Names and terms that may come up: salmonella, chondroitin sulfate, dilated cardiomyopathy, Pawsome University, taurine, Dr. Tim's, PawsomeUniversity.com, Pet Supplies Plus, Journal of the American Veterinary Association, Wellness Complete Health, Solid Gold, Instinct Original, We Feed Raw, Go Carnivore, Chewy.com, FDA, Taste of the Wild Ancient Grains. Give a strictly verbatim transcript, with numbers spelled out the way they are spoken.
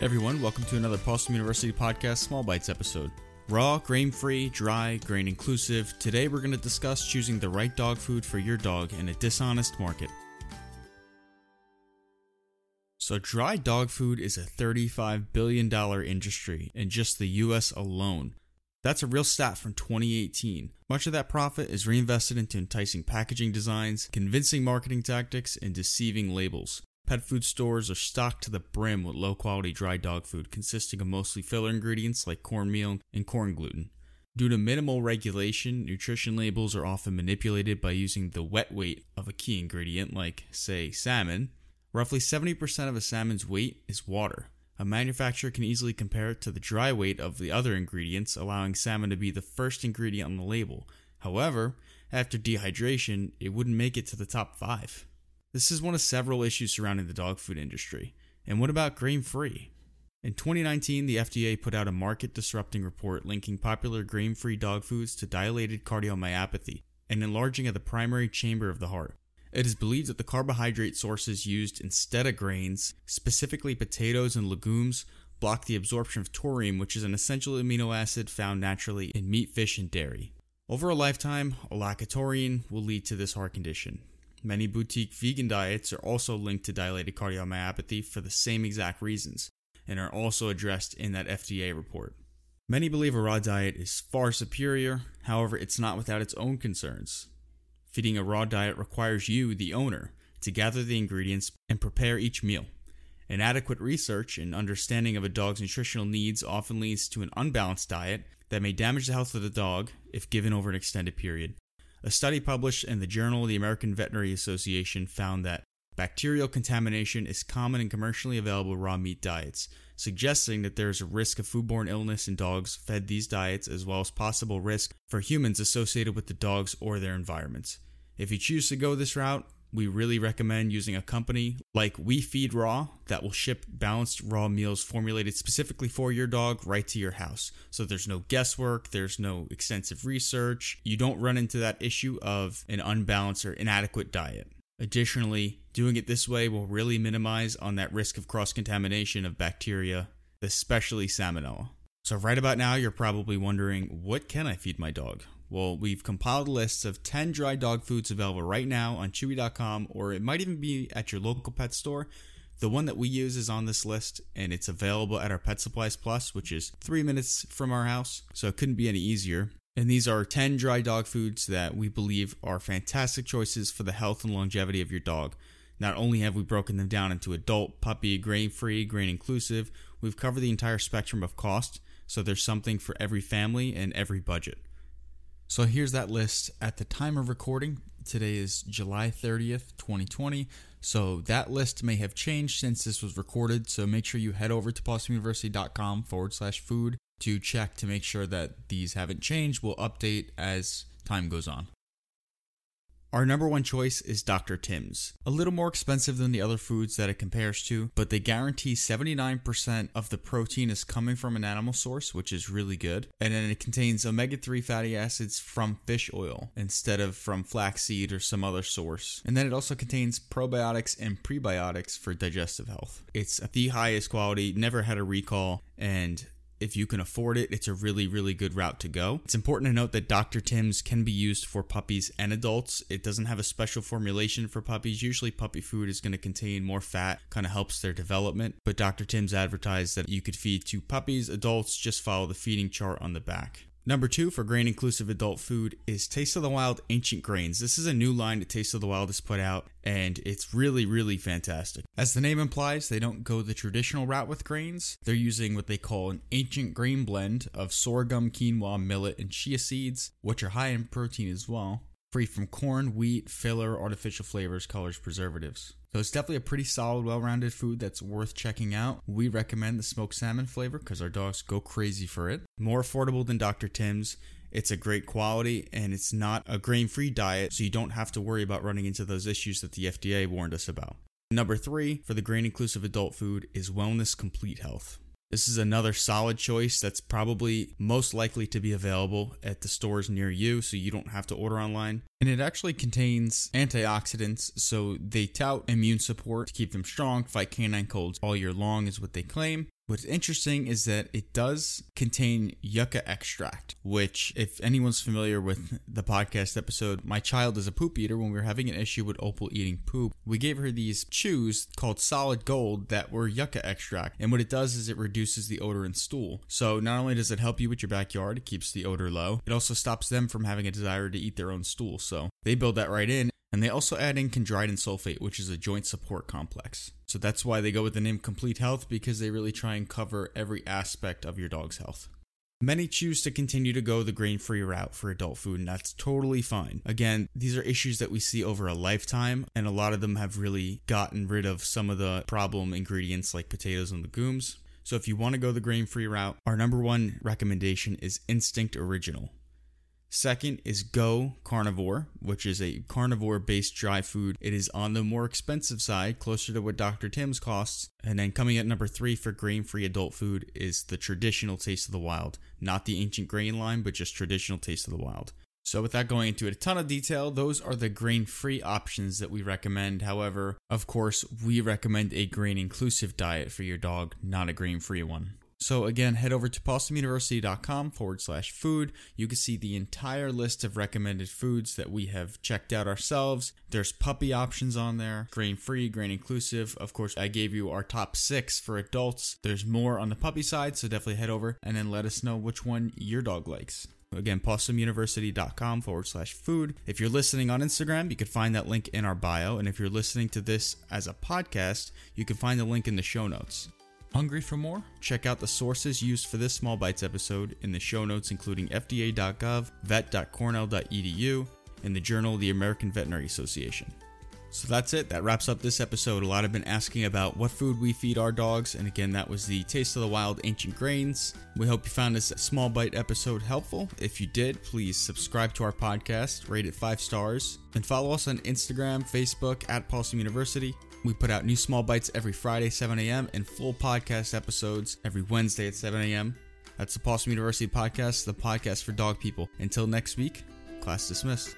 Everyone, welcome to another Pawsome University Podcast Small Bites episode. Raw, grain-free, dry, grain-inclusive, today we're going to discuss choosing the right dog food for your dog in a dishonest market. So dry dog food is a thirty-five billion dollars industry in just the U S alone. That's a real stat from twenty eighteen. Much of that profit is reinvested into enticing packaging designs, convincing marketing tactics, and deceiving labels. Pet food stores are stocked to the brim with low-quality dry dog food consisting of mostly filler ingredients like cornmeal and corn gluten. Due to minimal regulation, nutrition labels are often manipulated by using the wet weight of a key ingredient like, say, salmon. Roughly seventy percent of a salmon's weight is water. A manufacturer can easily compare it to the dry weight of the other ingredients, allowing salmon to be the first ingredient on the label. However, after dehydration, it wouldn't make it to the top five. This is one of several issues surrounding the dog food industry. And what about grain-free? In twenty nineteen, the F D A put out a market-disrupting report linking popular grain-free dog foods to dilated cardiomyopathy and enlarging of the primary chamber of the heart. It is believed that the carbohydrate sources used instead of grains, specifically potatoes and legumes, block the absorption of taurine, which is an essential amino acid found naturally in meat, fish, and dairy. Over a lifetime, a lack of taurine will lead to this heart condition. Many boutique vegan diets are also linked to dilated cardiomyopathy for the same exact reasons, and are also addressed in that F D A report. Many believe a raw diet is far superior, however, it's not without its own concerns. Feeding a raw diet requires you, the owner, to gather the ingredients and prepare each meal. Inadequate research and understanding of a dog's nutritional needs often leads to an unbalanced diet that may damage the health of the dog if given over an extended period. A study published in the Journal of the American Veterinary Association found that bacterial contamination is common in commercially available raw meat diets, suggesting that there is a risk of foodborne illness in dogs fed these diets as well as possible risk for humans associated with the dogs or their environments. If you choose to go this route, we really recommend using a company like We Feed Raw that will ship balanced raw meals formulated specifically for your dog right to your house. So there's no guesswork, there's no extensive research. You don't run into that issue of an unbalanced or inadequate diet. Additionally, doing it this way will really minimize on that risk of cross-contamination of bacteria, especially salmonella. So right about now, you're probably wondering, what can I feed my dog? Well, we've compiled lists of ten dry dog foods available right now on Chewy dot com, or it might even be at your local pet store. The one that we use is on this list, and it's available at our Pet Supplies Plus, which is three minutes from our house, so it couldn't be any easier. And these are ten dry dog foods that we believe are fantastic choices for the health and longevity of your dog. Not only have we broken them down into adult, puppy, grain-free, grain-inclusive, we've covered the entire spectrum of cost, so there's something for every family and every budget. So here's that list at the time of recording. Today is July thirtieth, twenty twenty, so that list may have changed since this was recorded, so make sure you head over to PawsomeUniversity.com forward slash food. to check to make sure that these haven't changed. We'll update as time goes on. Our number one choice is Doctor Tim's. A little more expensive than the other foods that it compares to, but they guarantee seventy-nine percent of the protein is coming from an animal source, which is really good. And then it contains omega three fatty acids from fish oil instead of from flaxseed or some other source. And then it also contains probiotics and prebiotics for digestive health. It's the highest quality, never had a recall, and if you can afford it, it's a really, really good route to go. It's important to note that Doctor Tim's can be used for puppies and adults. It doesn't have a special formulation for puppies. Usually puppy food is going to contain more fat, kind of helps their development. But Doctor Tim's advertised that you could feed to puppies, adults, just follow the feeding chart on the back. Number two for grain-inclusive adult food is Taste of the Wild Ancient Grains. This is a new line that Taste of the Wild has put out, and it's really, really fantastic. As the name implies, they don't go the traditional route with grains. They're using what they call an ancient grain blend of sorghum, quinoa, millet, and chia seeds, which are high in protein as well, free from corn, wheat, filler, artificial flavors, colors, preservatives. So it's definitely a pretty solid, well-rounded food that's worth checking out. We recommend the smoked salmon flavor because our dogs go crazy for it. More affordable than Doctor Tim's. It's a great quality and it's not a grain-free diet, so you don't have to worry about running into those issues that the F D A warned us about. Number three for the grain-inclusive adult food is Wellness Complete Health. This is another solid choice that's probably most likely to be available at the stores near you, so you don't have to order online. And it actually contains antioxidants, so they tout immune support to keep them strong, fight canine colds all year long is what they claim. What's interesting is that it does contain yucca extract, which, if anyone's familiar with the podcast episode, My Child is a Poop Eater, when we were having an issue with Opal eating poop, we gave her these chews called Solid Gold that were yucca extract. And what it does is it reduces the odor in stool. So not only does it help you with your backyard, it keeps the odor low. It also stops them from having a desire to eat their own stool. So they build that right in. And they also add in chondroitin sulfate, which is a joint support complex. So that's why they go with the name Complete Health, because they really try and cover every aspect of your dog's health. Many choose to continue to go the grain-free route for adult food, and that's totally fine. Again, these are issues that we see over a lifetime, and a lot of them have really gotten rid of some of the problem ingredients like potatoes and legumes. So if you want to go the grain-free route, our number one recommendation is Instinct Original. Second is Go Carnivore, which is a carnivore-based dry food. It is on the more expensive side, closer to what Doctor Tim's costs. And then coming at number three for grain-free adult food is the traditional Taste of the Wild. Not the ancient grain line, but just traditional Taste of the Wild. So without going into a ton of detail, those are the grain-free options that we recommend. However, of course, we recommend a grain-inclusive diet for your dog, not a grain-free one. So again, head over to PawsomeUniversity.com forward slash food. You can see the entire list of recommended foods that we have checked out ourselves. There's puppy options on there, grain-free, grain-inclusive. Of course, I gave you our top six for adults. There's more on the puppy side, so definitely head over and then let us know which one your dog likes. Again, PawsomeUniversity.com forward slash food. If you're listening on Instagram, you can find that link in our bio. And if you're listening to this as a podcast, you can find the link in the show notes. Hungry for more? Check out the sources used for this Small Bites episode in the show notes, including f d a dot gov, vet dot cornell dot e d u, and the Journal of the American Veterinary Association. So that's it. That wraps up this episode. A lot have been asking about what food we feed our dogs. And again, that was the Taste of the Wild Ancient Grains. We hope you found this Small Bite episode helpful. If you did, please subscribe to our podcast, rate it five stars, and follow us on Instagram, Facebook, at Pawsome University. We put out new Small Bites every Friday, seven a.m., and full podcast episodes every Wednesday at seven a.m. That's the Pawsome University Podcast, the podcast for dog people. Until next week, class dismissed.